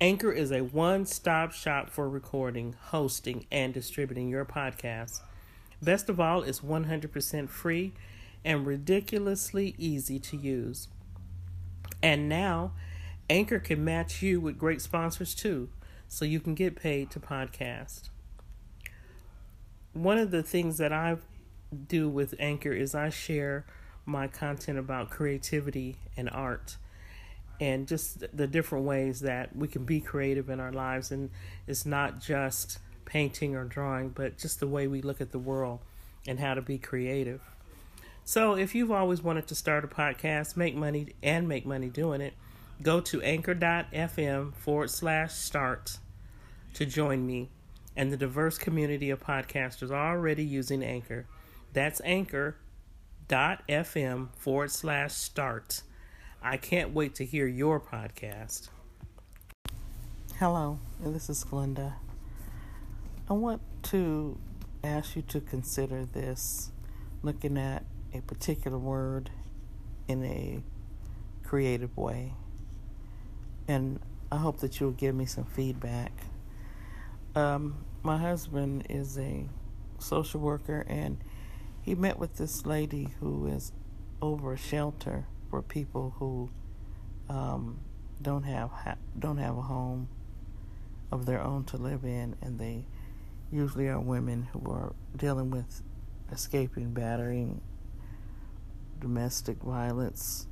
Anchor is a one-stop shop for recording, hosting, and distributing your podcast. Best of all, it's 100% free and ridiculously easy to use. And now, Anchor can match you with great sponsors too, so you can get paid to podcast. One of the things that I do with Anchor is I share my content about creativity and art, and just the different ways that we can be creative in our lives. And it's not just painting or drawing, but just the way we look at the world and how to be creative. So if you've always wanted to start a podcast, make money doing it, go to anchor.fm/start to join me and the diverse community of podcasters already using Anchor. That's anchor.fm/start. I can't wait to hear your podcast. Hello, this is Glenda. I want to ask you to consider this, looking at a particular word in a creative way. And I hope that you'll give me some feedback. My husband is a social worker, and he met with this lady who is over a shelter for people who don't have a home of their own to live in, and they usually are women who are dealing with escaping battery, domestic violence,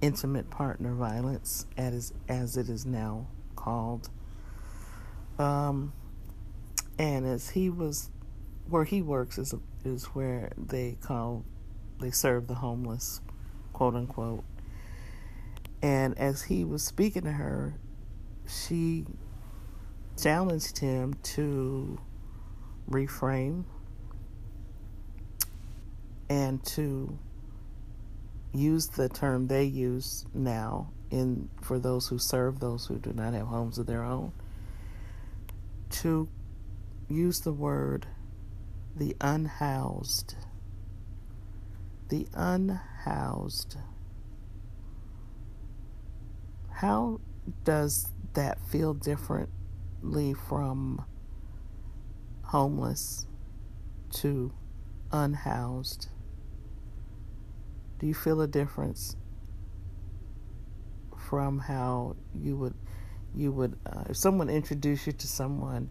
intimate partner violence, as it is now called. And as he was, where he works is where they serve the homeless, quote unquote. And as he was speaking to her, she challenged him to reframe and to use the term they use now for those who serve those who do not have homes of their own, to use the word the unhoused. The unhoused. How does that feel differently from homeless to unhoused? Do you feel a difference from how you would if someone introduced you to someone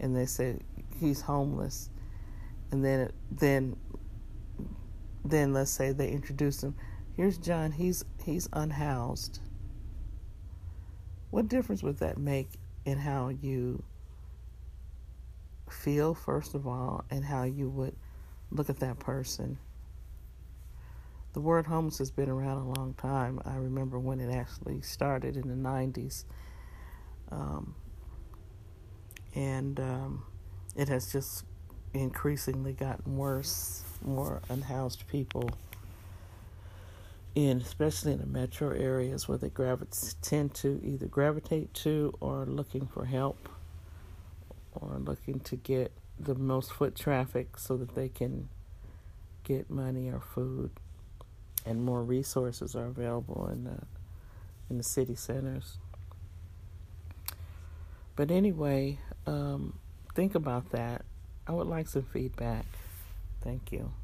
and they say he's homeless, and then let's say they introduce him. Here's John. He's unhoused. What difference would that make in how you feel, first of all, and how you would look at that person? The word homeless has been around a long time. I remember when it actually started in the 90s. It has just increasingly gotten worse. More unhoused people, especially in the metro areas where they tend to either gravitate to, or looking for help, or looking to get the most foot traffic so that they can get money or food, and more resources are available in the city centers. But anyway, think about that. I would like some feedback. Thank you.